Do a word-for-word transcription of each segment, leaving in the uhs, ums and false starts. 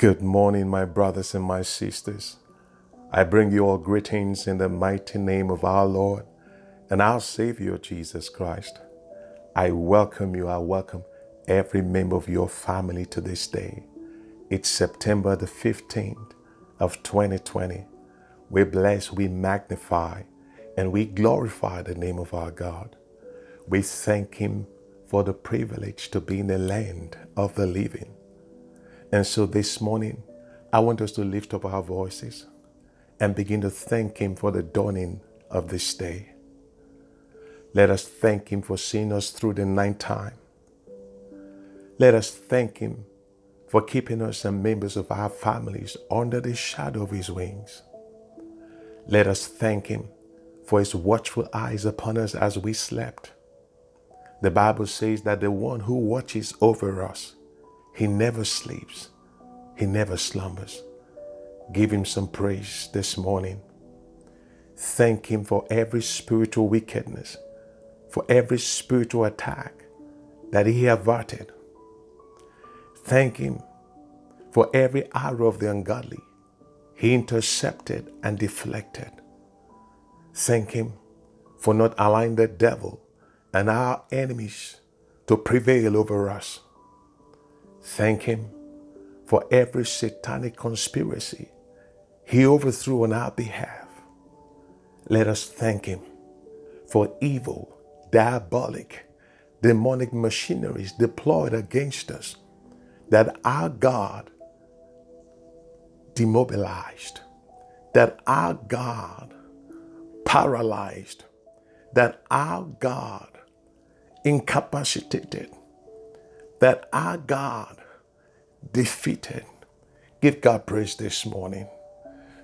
Good morning, my brothers and my sisters. I bring you all greetings in the mighty name of our Lord and our Savior, Jesus Christ. I welcome you. I welcome every member of your family to this day. It's September the fifteenth of twenty twenty. We bless, we magnify, and we glorify the name of our God. We thank Him for the privilege to be in the land of the living. And so this morning, I want us to lift up our voices and begin to thank Him for the dawning of this day. Let us thank Him for seeing us through the night time. Let us thank Him for keeping us and members of our families under the shadow of His wings. Let us thank Him for His watchful eyes upon us as we slept. The Bible says that the one who watches over us, He never sleeps. He never slumbers. Give Him some praise this morning. Thank Him for every spiritual wickedness, for every spiritual attack that He averted. Thank Him for every arrow of the ungodly He intercepted and deflected. Thank Him for not allowing the devil and our enemies to prevail over us. Thank Him for every satanic conspiracy He overthrew on our behalf. Let us thank Him for evil, diabolic, demonic machineries deployed against us that our God demobilized, that our God paralyzed, that our God incapacitated, that our God defeated. Give God praise this morning.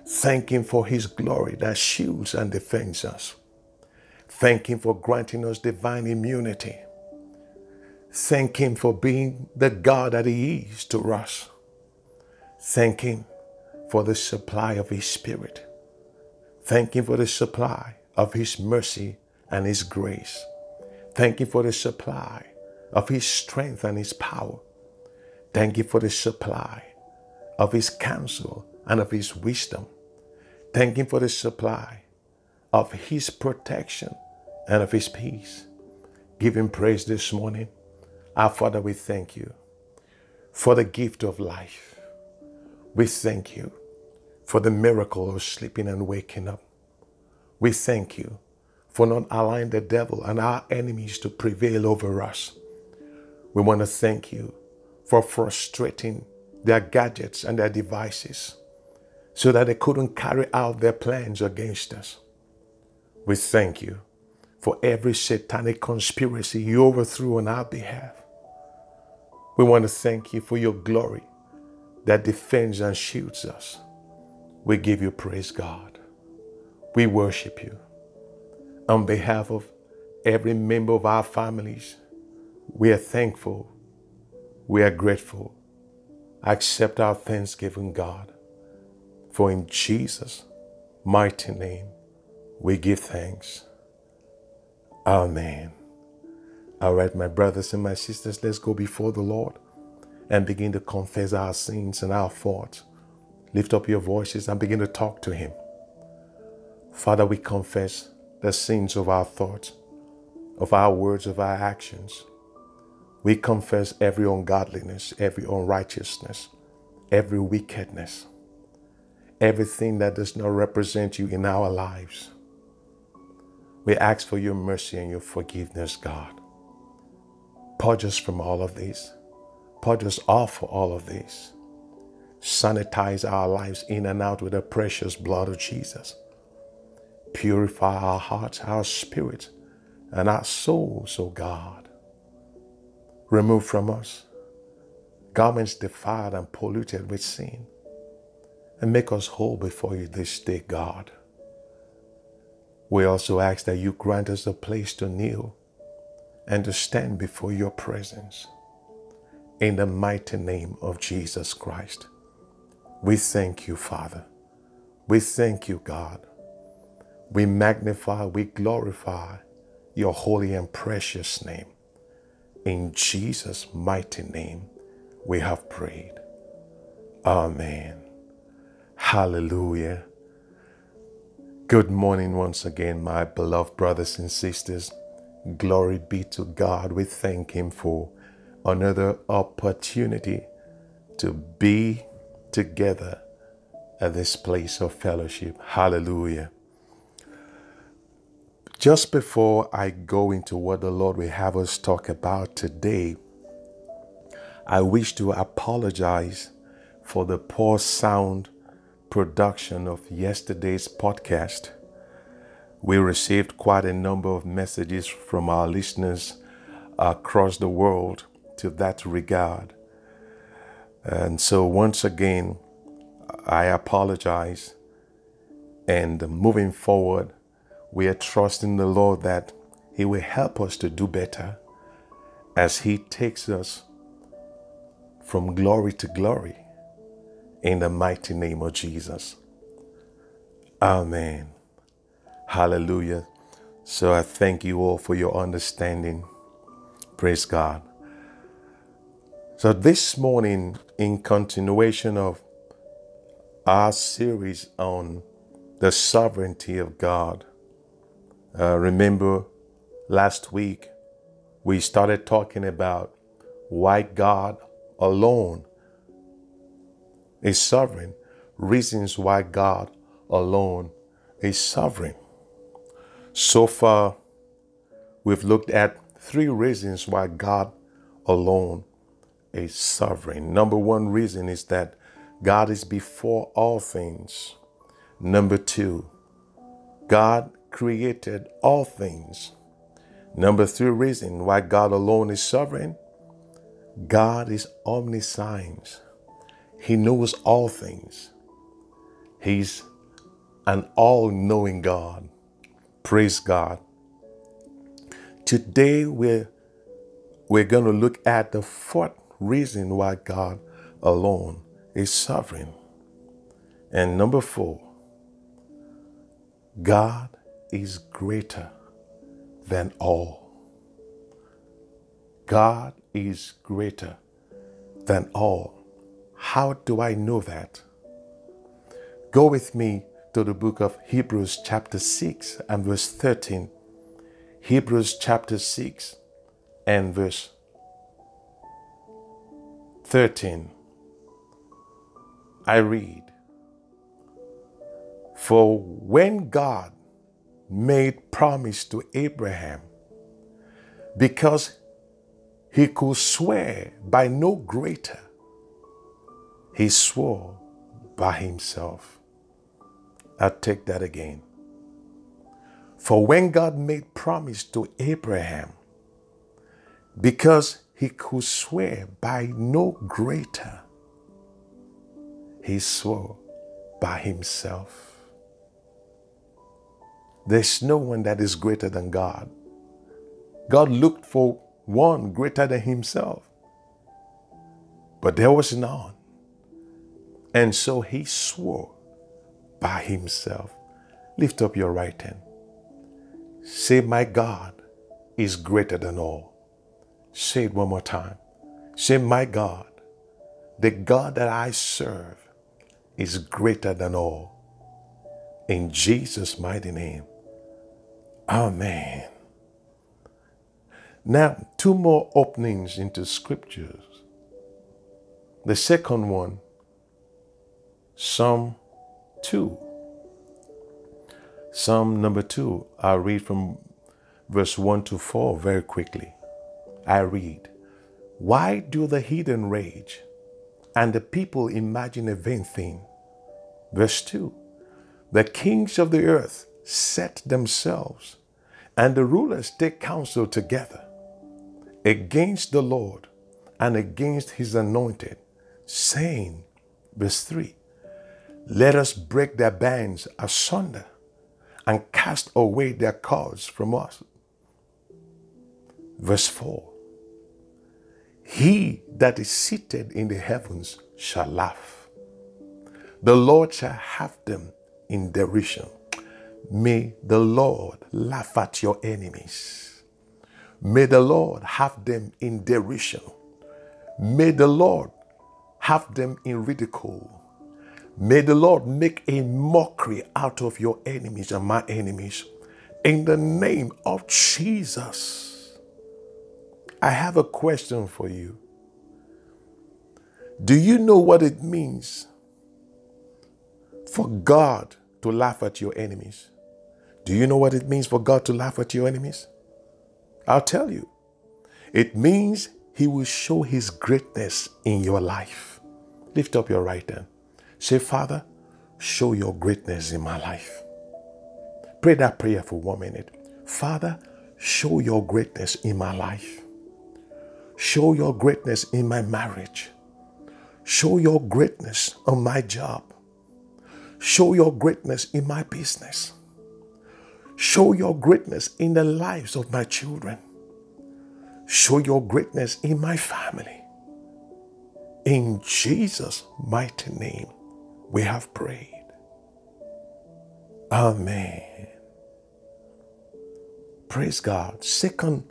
Thank Him for His glory that shields and defends us. Thank Him for granting us divine immunity. Thank Him for being the God that He is to us. Thank Him for the supply of His Spirit. Thank Him for the supply of His mercy and His grace. Thank Him for the supply of His strength and His power. Thank you for the supply of His counsel and of His wisdom. Thank Him for the supply of His protection and of His peace. Give Him praise this morning. Our Father, we thank You for the gift of life. We thank You for the miracle of sleeping and waking up. We thank You for not allowing the devil and our enemies to prevail over us. We want to thank You for frustrating their gadgets and their devices so that they couldn't carry out their plans against us. We thank You for every satanic conspiracy You overthrew on our behalf. We want to thank You for Your glory that defends and shields us. We give You praise, God. We worship You. On behalf of every member of our families, we are thankful. We are grateful. Accept our thanksgiving, God. For in Jesus' mighty name, we give thanks. Amen. All right, my brothers and my sisters, let's go before the Lord and begin to confess our sins and our faults. Lift up your voices and begin to talk to Him. Father, we confess the sins of our thoughts, of our words, of our actions. We confess every ungodliness, every unrighteousness, every wickedness, everything that does not represent You in our lives. We ask for Your mercy and Your forgiveness, God. Purge us from all of this. Purge us off for all of this. Sanitize our lives in and out with the precious blood of Jesus. Purify our hearts, our spirit, and our souls, O God. Remove from us garments defiled and polluted with sin, and make us whole before You this day, God. We also ask that You grant us a place to kneel and to stand before Your presence. In the mighty name of Jesus Christ, we thank You, Father. We thank You, God. We magnify, we glorify Your holy and precious name. In Jesus' mighty name, we have prayed. Amen. Hallelujah. Good morning once again, my beloved brothers and sisters. Glory be to God. We thank Him for another opportunity to be together at this place of fellowship. Hallelujah. Just before I go into what the Lord will have us talk about today, I wish to apologize for the poor sound production of yesterday's podcast. We received quite a number of messages from our listeners across the world to that regard. And so once again, I apologize. And moving forward, we are trusting the Lord that He will help us to do better as He takes us from glory to glory in the mighty name of Jesus. Amen. Hallelujah. So I thank you all for your understanding. Praise God. So this morning, in continuation of our series on the sovereignty of God, Uh, remember last week we started talking about why God alone is sovereign, reasons why God alone is sovereign. So far, we've looked at three reasons why God alone is sovereign. Number one reason is that God is before all things. Number two, God created all things. Number three reason why God alone is sovereign: God is omniscient. He knows all things. He's an all-knowing God. Praise God. Today we're, we're going to look at the fourth reason why God alone is sovereign. And number four, God is greater than all. God is greater than all. How do I know that? Go with me to the book of Hebrews chapter six and verse thirteen. Hebrews chapter six and verse thirteen. I read, "For when God made promise to Abraham, because he could swear by no greater, he swore by himself." I'll take that again. For when God made promise to Abraham, because he could swear by no greater, he swore by himself. There's no one that is greater than God. God looked for one greater than himself, but there was none. And so he swore by himself. Lift up your right hand. Say, "My God is greater than all." Say it one more time. Say, "My God, the God that I serve is greater than all." In Jesus' mighty name. Amen. Now, two more openings into scriptures. The second one, Psalm two. Psalm number two. I'll read from verse one to four very quickly. I read, "Why do the heathen rage and the people imagine a vain thing?" Verse two. "The kings of the earth set themselves, and the rulers take counsel together against the Lord and against his anointed, saying," verse three, "Let us break their bands asunder and cast away their cords from us." Verse four, "He that is seated in the heavens shall laugh. The Lord shall have them in derision." May the Lord laugh at your enemies. May the Lord have them in derision. May the Lord have them in ridicule. May the Lord make a mockery out of your enemies and my enemies. In the name of Jesus. I have a question for you. Do you know what it means for God to laugh at your enemies? Do you know what it means for God to laugh at your enemies? I'll tell you. It means He will show His greatness in your life. Lift up your right hand. Say, Father, show your greatness in my life. Pray that prayer for one minute. Father, show your greatness in my life. Show your greatness in my marriage. Show your greatness on my job. Show your greatness in my business. Show your greatness in the lives of my children. Show your greatness in my family. In Jesus' mighty name, we have prayed. Amen. Praise God. Second,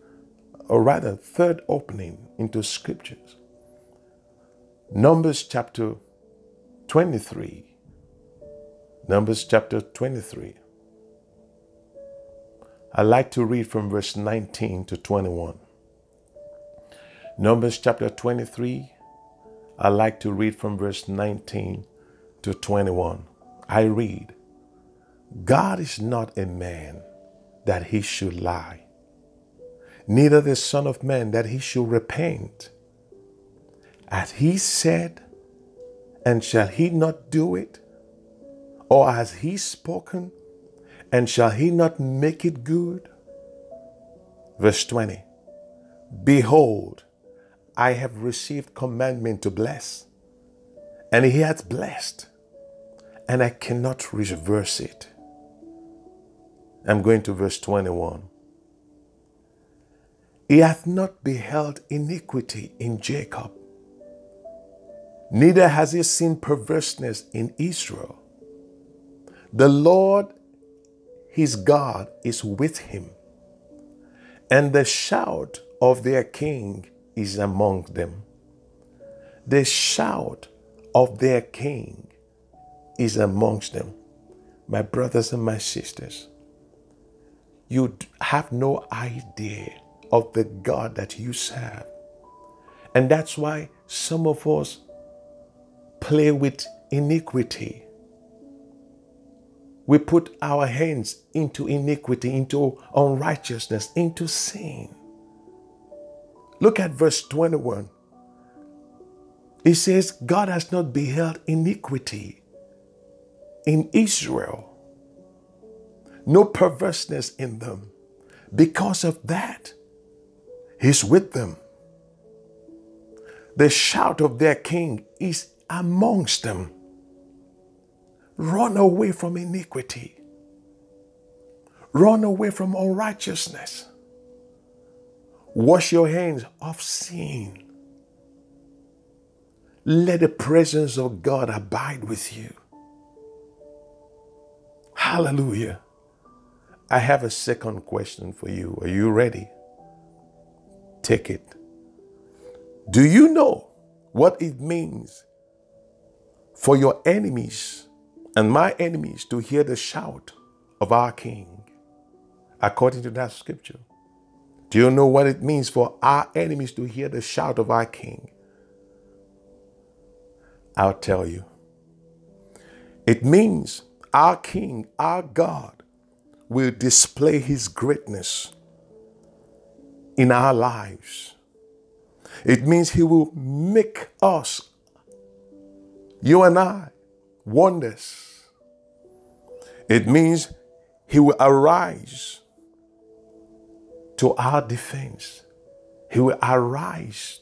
or rather, third opening into scriptures. Numbers chapter twenty-three. Numbers chapter twenty-three. I like to read from verse nineteen to twenty-one. Numbers chapter twenty-three. I like to read from verse nineteen to twenty-one. I read, God is not a man that he should lie, neither the son of man that he should repent. As he said, and shall he not do it? Or has he spoken, and shall he not make it good? Verse twenty, behold, I have received commandment to bless, and he hath blessed, and I cannot reverse it. I'm going to verse twenty-one. He hath not beheld iniquity in Jacob, neither has he seen perverseness in Israel. The Lord, his God, is with him, and the shout of their king is among them. The shout of their king is amongst them. My brothers and my sisters, you have no idea of the God that you serve. And that's why some of us play with iniquity. We put our hands into iniquity, into unrighteousness, into sin. Look at verse twenty-one. It says, God has not beheld iniquity in Israel, no perverseness in them. Because of that, he's with them. The shout of their king is amongst them. Run away from iniquity. Run away from unrighteousness. Wash your hands of sin. Let the presence of God abide with you. Hallelujah. I have a second question for you. Are you ready? Take it. Do you know what it means for your enemies and my enemies to hear the shout of our King, according to that scripture? Do you know what it means for our enemies to hear the shout of our King? I'll tell you. It means our King, our God, will display His greatness in our lives. It means He will make us, you and I, wonders. It means He will arise to our defense. He will arise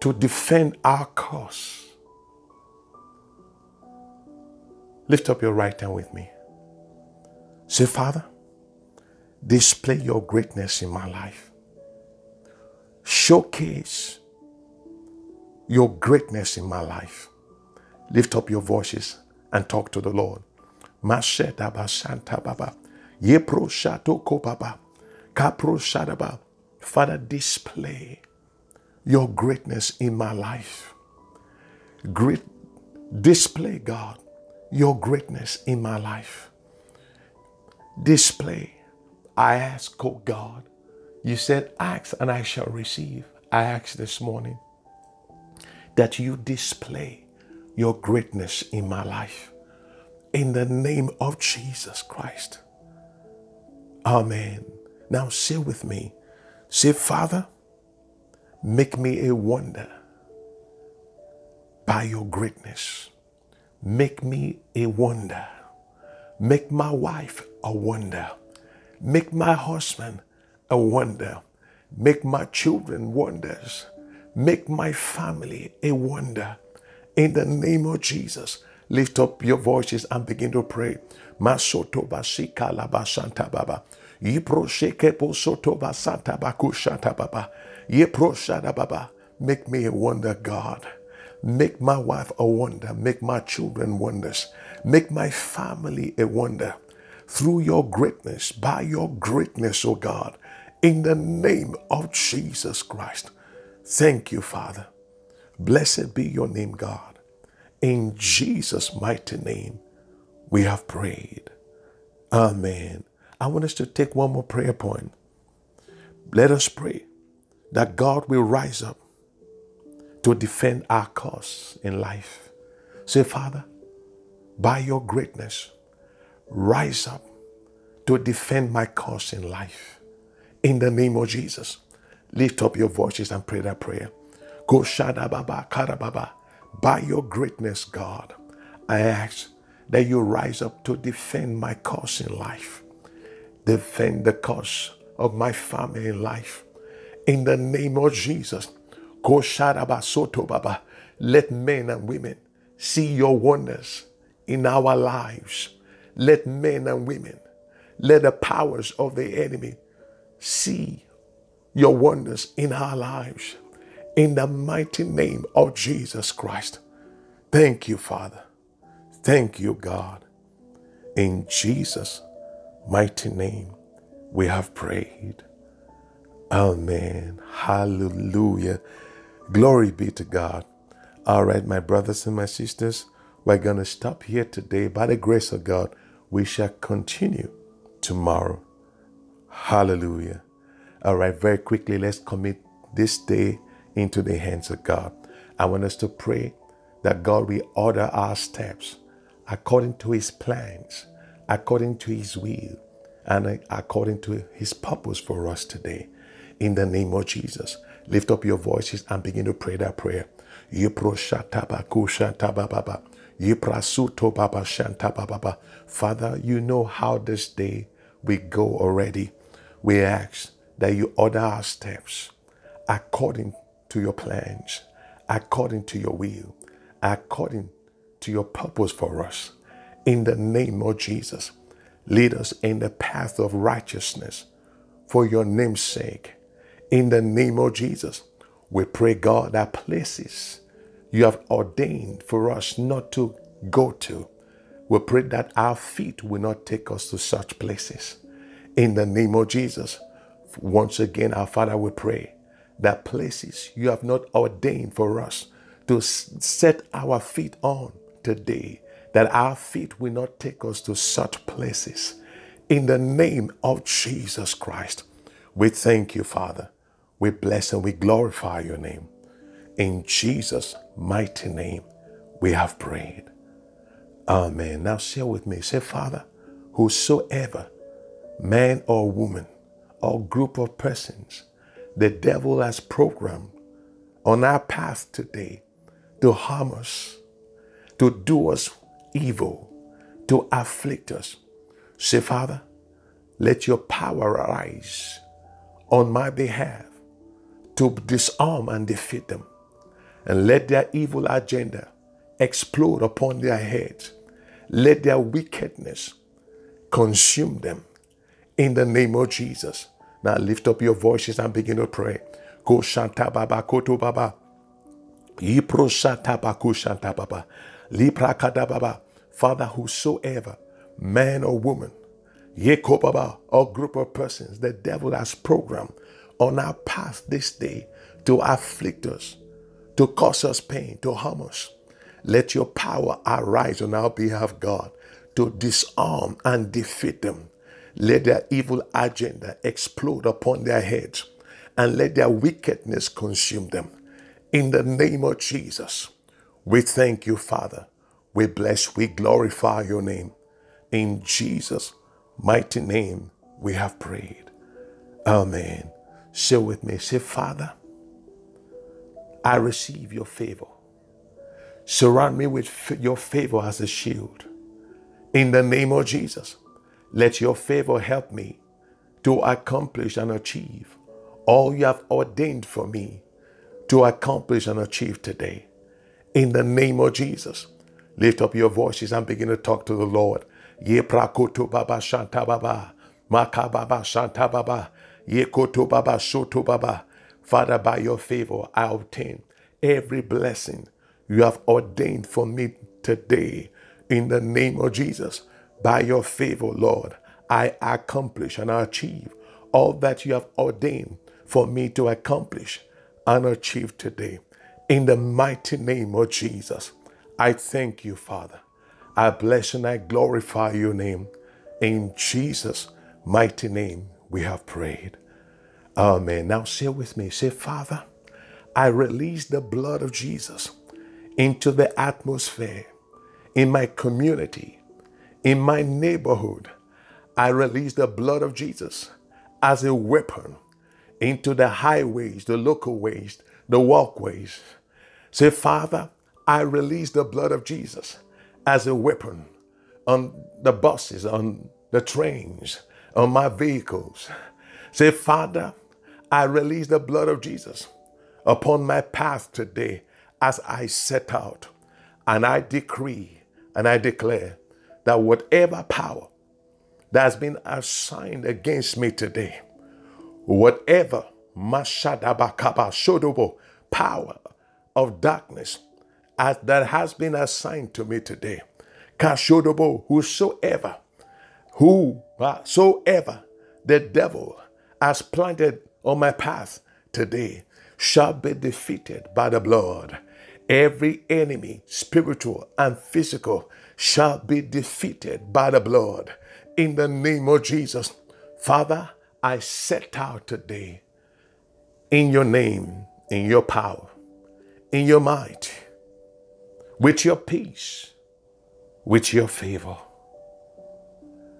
to defend our cause. Lift up your right hand with me. Say, Father, display your greatness in my life. Showcase your greatness in my life. Lift up your voices and talk to the Lord. Masheta basanta baba, yepro shato ko baba, kapro shadaba. Father, display your greatness in my life. Great, display, God, your greatness in my life. Display. I ask, oh God, you said, ask and I shall receive. I ask this morning that you display your greatness in my life. In the name of Jesus Christ. Amen. Now say with me, say, Father, make me a wonder by your greatness. Make me a wonder. Make my wife a wonder. Make my husband a wonder. Make my children wonders. Make my family a wonder. In the name of Jesus, lift up your voices and begin to pray. Masotoba shikalaba shanta baba. Yipro shekepo sotoba santa bakushanta baba. Yipro shada baba. Make me a wonder, God. Make my wife a wonder. Make my children wonders. Make my family a wonder. Through your greatness, by your greatness, O God. In the name of Jesus Christ. Thank you, Father. Blessed be your name, God. In Jesus' mighty name, we have prayed. Amen. I want us to take one more prayer point. Let us pray that God will rise up to defend our cause in life. Say, Father, by your greatness, rise up to defend my cause in life. In the name of Jesus, lift up your voices and pray that prayer. Go shada baba, kara baba. By your greatness, God, I ask that you rise up to defend my cause in life. Defend the cause of my family in life. In the name of Jesus, let men and women see your wonders in our lives. Let men and women, let the powers of the enemy see your wonders in our lives. In the mighty name of Jesus Christ. Thank you, Father. Thank you, God. In Jesus' mighty name, we have prayed. Amen. Hallelujah. Glory be to God. All right, my brothers and my sisters, we're going to stop here today. By the grace of God, we shall continue tomorrow. Hallelujah. All right, very quickly, let's commit this day into the hands of God. I want us to pray that God will order our steps according to his plans, according to his will, and according to his purpose for us today. In the name of Jesus, lift up your voices and begin to pray that prayer. Father, you know how this day we go already. We ask that you order our steps according to your plans, according to your will, according to your purpose for us. In the name of Jesus, lead us in the path of righteousness for your name's sake. In the name of Jesus, we pray, God, that places you have ordained for us not to go to, we pray that our feet will not take us to such places. In the name of Jesus, once again, our Father, we pray that places you have not ordained for us to set our feet on today, that our feet will not take us to such places. In the name of Jesus Christ, we thank you, Father. We bless and we glorify your name. In Jesus' mighty name, we have prayed. Amen. Now share with me, say, Father, whosoever, man or woman, or group of persons, the devil has programmed on our path today to harm us, to do us evil, to afflict us. Say, Father, let your power arise on my behalf to disarm and defeat them, and let their evil agenda explode upon their heads. Let their wickedness consume them. In the name of Jesus. Now lift up your voices and begin to pray. Go shanta baba koto baba. Yipro shanta baku shanta baba. Lipra kada baba. Father, whosoever, man or woman, yeko baba, or group of persons, the devil has programmed on our path this day to afflict us, to cause us pain, to harm us. Let your power arise on our behalf, God, to disarm and defeat them. Let their evil agenda explode upon their heads, and let their wickedness consume them. In the name of Jesus, we thank you, Father. We bless, we glorify your name. In Jesus' mighty name, we have prayed. Amen. Say with me, say, Father, I receive your favor. Surround me with your favor as a shield. In the name of Jesus, let your favor help me to accomplish and achieve all you have ordained for me to accomplish and achieve today. In the name of Jesus, lift up your voices and begin to talk to the Lord. Yeprakoto baba shanta baba, makababa shanta baba, yekoto baba soto baba. Father, by your favor, I obtain every blessing you have ordained for me today. In the name of Jesus, by your favor, Lord, I accomplish and achieve all that you have ordained for me to accomplish and achieve today. In the mighty name of Jesus, I thank you, Father. I bless and I glorify your name. In Jesus' mighty name, we have prayed. Amen. Now say with me, say, Father, I release the blood of Jesus into the atmosphere, in my community, in my neighborhood. I release the blood of Jesus as a weapon into the highways, the local ways, the walkways. Say, Father, I release the blood of Jesus as a weapon on the buses, on the trains, on my vehicles. Say, Father, I release the blood of Jesus upon my path today. As I set out, and I decree and I declare that whatever power that has been assigned against me today, whatever power of darkness that has been assigned to me today, whosoever, whosoever the devil has planted on my path today shall be defeated by the blood. Every enemy, spiritual and physical, shall be defeated by the blood. In the name of Jesus, Father, I set out today in your name, in your power, in your might, with your peace, with your favor.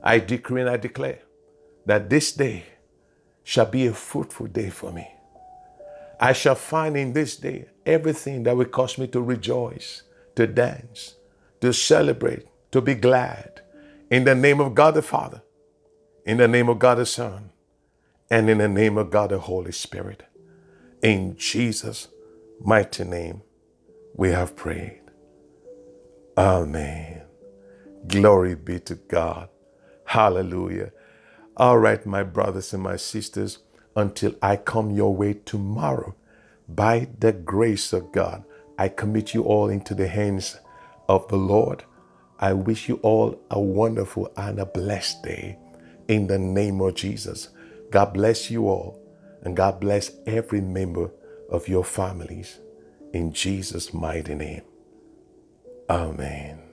I decree and I declare that this day shall be a fruitful day for me. I shall find in this day everything that will cause me to rejoice, to dance, to celebrate, to be glad. In the name of God the Father, in the name of God the Son, and in the name of God the Holy Spirit. In Jesus' mighty name, we have prayed. Amen. Glory be to God. Hallelujah. All right, my brothers and my sisters, until I come your way tomorrow, by the grace of God, I commit you all into the hands of the Lord. I wish you all a wonderful and a blessed day in the name of Jesus. God bless you all, and God bless every member of your families in Jesus' mighty name. Amen.